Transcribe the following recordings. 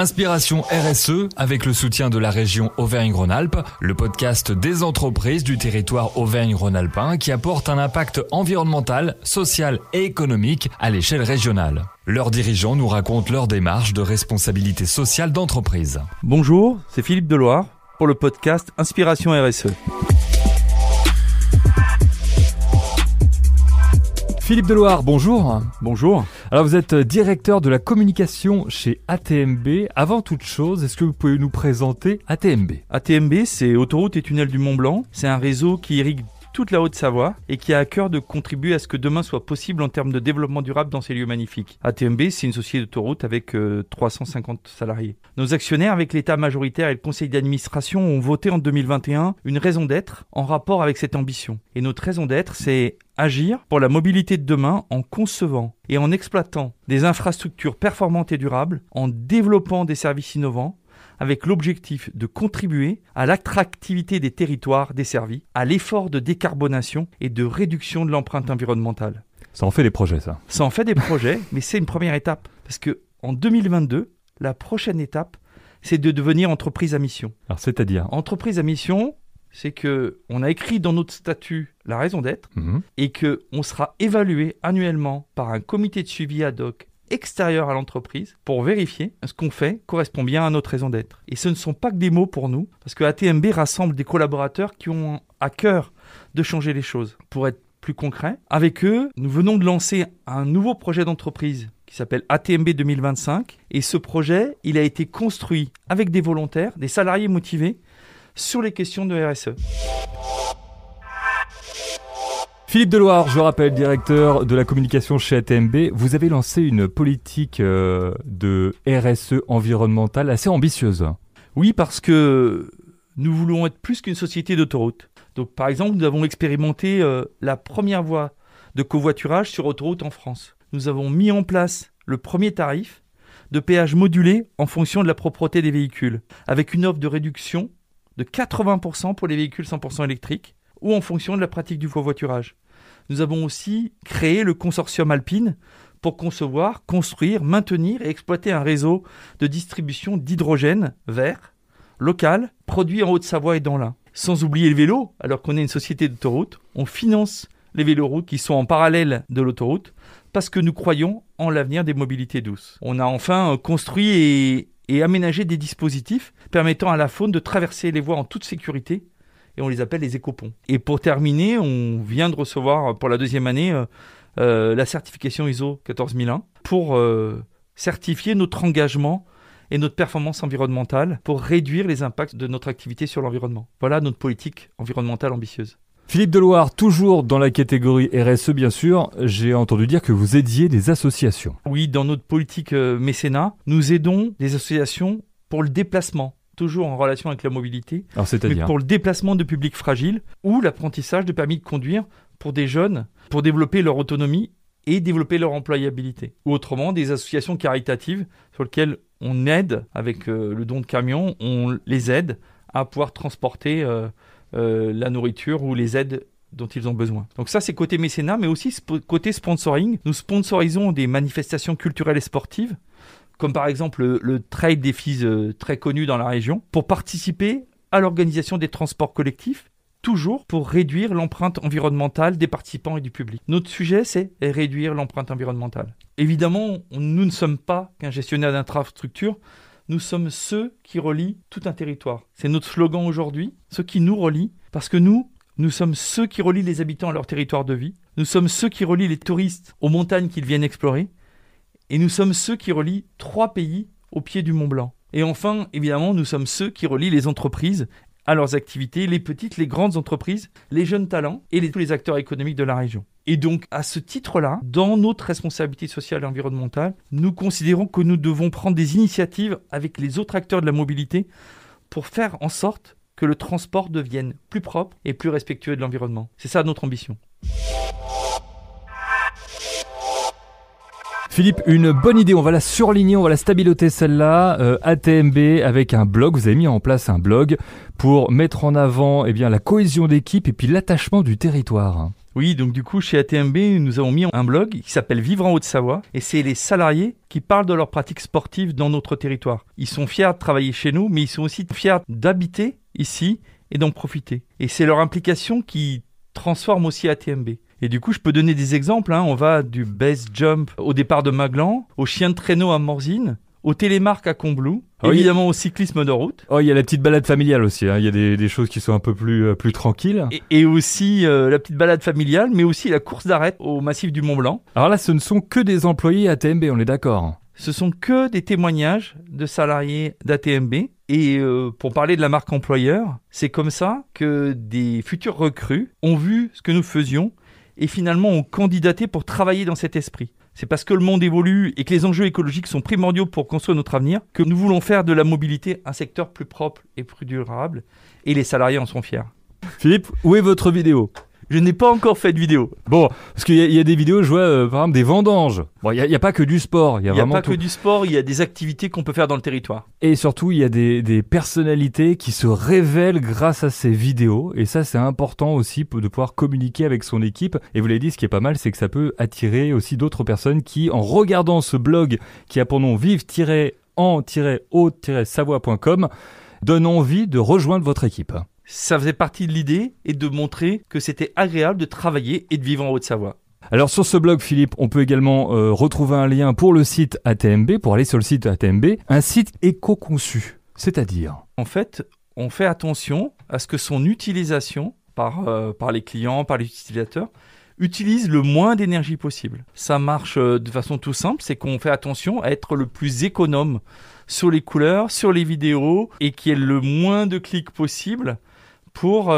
Inspiration RSE avec le soutien de la région Auvergne-Rhône-Alpes, le podcast des entreprises du territoire Auvergne-Rhône-Alpin qui apporte un impact environnemental, social et économique à l'échelle régionale. Leurs dirigeants nous racontent leur démarche de responsabilité sociale d'entreprise. Bonjour, c'est Philippe Deloire pour le podcast Inspiration RSE. Philippe Deloire, bonjour. Bonjour. Alors vous êtes directeur de la communication chez ATMB. Avant toute chose, est-ce que vous pouvez nous présenter ATMB ? ATMB, c'est Autoroute et Tunnels du Mont-Blanc. C'est un réseau qui irrigue toute la Haute-Savoie et qui a à cœur de contribuer à ce que demain soit possible en termes de développement durable dans ces lieux magnifiques. ATMB, c'est une société d'autoroute avec 350 salariés. Nos actionnaires, avec l'État majoritaire et le conseil d'administration, ont voté en 2021 une raison d'être en rapport avec cette ambition. Et notre raison d'être, c'est agir pour la mobilité de demain en concevant et en exploitant des infrastructures performantes et durables, en développant des services innovants, avec l'objectif de contribuer à l'attractivité des territoires desservis, à l'effort de décarbonation et de réduction de l'empreinte environnementale. Ça en fait des projets, ça. Ça en fait des projets, mais c'est une première étape. Parce qu'en 2022, la prochaine étape, c'est de devenir entreprise à mission. Alors, c'est-à-dire ? Entreprise à mission, c'est qu'on a écrit dans notre statut la raison d'être et qu'on sera évalué annuellement par un comité de suivi ad hoc extérieur à l'entreprise pour vérifier ce qu'on fait correspond bien à notre raison d'être. Et ce ne sont pas que des mots pour nous, parce que ATMB rassemble des collaborateurs qui ont à cœur de changer les choses. Pour être plus concret, avec eux, nous venons de lancer un nouveau projet d'entreprise qui s'appelle ATMB 2025. Et ce projet, il a été construit avec des volontaires, des salariés motivés sur les questions de RSE. Philippe Deloire, je rappelle, directeur de la communication chez ATMB, vous avez lancé une politique de RSE environnementale assez ambitieuse. Oui, parce que nous voulons être plus qu'une société d'autoroute. Donc, par exemple, nous avons expérimenté la première voie de covoiturage sur autoroute en France. Nous avons mis en place le premier tarif de péage modulé en fonction de la propreté des véhicules, avec une offre de réduction de 80% pour les véhicules 100% électriques, ou en fonction de la pratique du covoiturage. Nous avons aussi créé le consortium Alpine pour concevoir, construire, maintenir et exploiter un réseau de distribution d'hydrogène vert, local, produit en Haute-Savoie et dans l'Ain. Sans oublier le vélo, alors qu'on est une société d'autoroute, on finance les véloroutes qui sont en parallèle de l'autoroute parce que nous croyons en l'avenir des mobilités douces. On a enfin construit et aménagé des dispositifs permettant à la faune de traverser les voies en toute sécurité, et on les appelle les écoponts. Et pour terminer, on vient de recevoir pour la deuxième année la certification ISO 14001 pour certifier notre engagement et notre performance environnementale pour réduire les impacts de notre activité sur l'environnement. Voilà notre politique environnementale ambitieuse. Philippe Deloire, toujours dans la catégorie RSE bien sûr, j'ai entendu dire que vous aidiez des associations. Oui, dans notre politique mécénat, nous aidons des associations pour le déplacement, toujours en relation avec la mobilité, mais pour le déplacement de publics fragiles ou l'apprentissage de permis de conduire pour des jeunes, pour développer leur autonomie et développer leur employabilité. Ou autrement, des associations caritatives sur lesquelles on aide, avec le don de camions, on les aide à pouvoir transporter la nourriture ou les aides dont ils ont besoin. Donc ça, c'est côté mécénat, mais aussi côté sponsoring. Nous sponsorisons des manifestations culturelles et sportives, comme par exemple le Trail des Fils très connu dans la région, pour participer à l'organisation des transports collectifs, toujours pour réduire l'empreinte environnementale des participants et du public. Notre sujet, c'est réduire l'empreinte environnementale. Évidemment, nous ne sommes pas qu'un gestionnaire d'infrastructure, nous sommes ceux qui relient tout un territoire. C'est notre slogan aujourd'hui, ceux qui nous relient, parce que nous sommes ceux qui relient les habitants à leur territoire de vie, nous sommes ceux qui relient les touristes aux montagnes qu'ils viennent explorer, et nous sommes ceux qui relient 3 pays au pied du Mont-Blanc. Et enfin, évidemment, nous sommes ceux qui relient les entreprises à leurs activités, les petites, les grandes entreprises, les jeunes talents et tous les acteurs économiques de la région. Et donc, à ce titre-là, dans notre responsabilité sociale et environnementale, nous considérons que nous devons prendre des initiatives avec les autres acteurs de la mobilité pour faire en sorte que le transport devienne plus propre et plus respectueux de l'environnement. C'est ça notre ambition. Philippe, une bonne idée, on va la surligner, on va la stabiloter celle-là, ATMB avec un blog, vous avez mis en place un blog pour mettre en avant la cohésion d'équipe et puis l'attachement du territoire. Oui, donc du coup, chez ATMB, nous avons mis un blog qui s'appelle Vivre en Haute-Savoie et c'est les salariés qui parlent de leurs pratiques sportives dans notre territoire. Ils sont fiers de travailler chez nous, mais ils sont aussi fiers d'habiter ici et d'en profiter. Et c'est leur implication qui transforme aussi ATMB. Et du coup, je peux donner des exemples. On va du base jump au départ de Magland, au chien de traîneau à Morzine, au télémarque à Combloux, évidemment au cyclisme de route. Oh, il y a la petite balade familiale aussi. Il y a des choses qui sont un peu plus tranquilles. Et aussi la petite balade familiale, mais aussi la course d'arête au massif du Mont-Blanc. Alors là, ce ne sont que des employés ATMB, on est d'accord? Ce sont que des témoignages de salariés d'ATMB. Et pour parler de la marque employeur, c'est comme ça que des futurs recrues ont vu ce que nous faisions et finalement ont candidaté pour travailler dans cet esprit. C'est parce que le monde évolue et que les enjeux écologiques sont primordiaux pour construire notre avenir que nous voulons faire de la mobilité un secteur plus propre et plus durable, et les salariés en sont fiers. Philippe, où est votre vidéo ? Je n'ai pas encore fait de vidéo. Bon, parce qu'il y a des vidéos, je vois par exemple des vendanges. Bon, il n'y a pas que du sport. Il n'y a pas que du sport, il y a des activités qu'on peut faire dans le territoire. Et surtout, il y a des personnalités qui se révèlent grâce à ces vidéos. Et ça, c'est important aussi de pouvoir communiquer avec son équipe. Et vous l'avez dit, ce qui est pas mal, c'est que ça peut attirer aussi d'autres personnes qui, en regardant ce blog qui a pour nom vive-en-haut-savoie.com, donnent envie de rejoindre votre équipe. Ça faisait partie de l'idée et de montrer que c'était agréable de travailler et de vivre en Haute-Savoie. Alors sur ce blog, Philippe, on peut également retrouver un lien pour le site ATMB, pour aller sur le site ATMB, un site éco-conçu, c'est-à-dire... En fait, on fait attention à ce que son utilisation par les clients, par les utilisateurs, utilise le moins d'énergie possible. Ça marche de façon tout simple, c'est qu'on fait attention à être le plus économe sur les couleurs, sur les vidéos, et qu'il y ait le moins de clics possible pour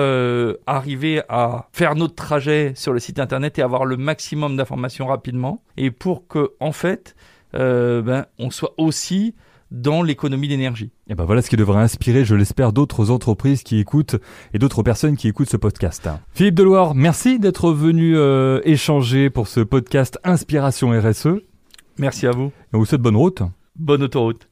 arriver à faire notre trajet sur le site internet et avoir le maximum d'informations rapidement, et pour que en fait, on soit aussi dans l'économie d'énergie. Et voilà ce qui devrait inspirer, je l'espère, d'autres entreprises qui écoutent et d'autres personnes qui écoutent ce podcast. Philippe Deloire, merci d'être venu échanger pour ce podcast Inspiration RSE. Merci à vous. Et on vous souhaite bonne route. Bonne autoroute.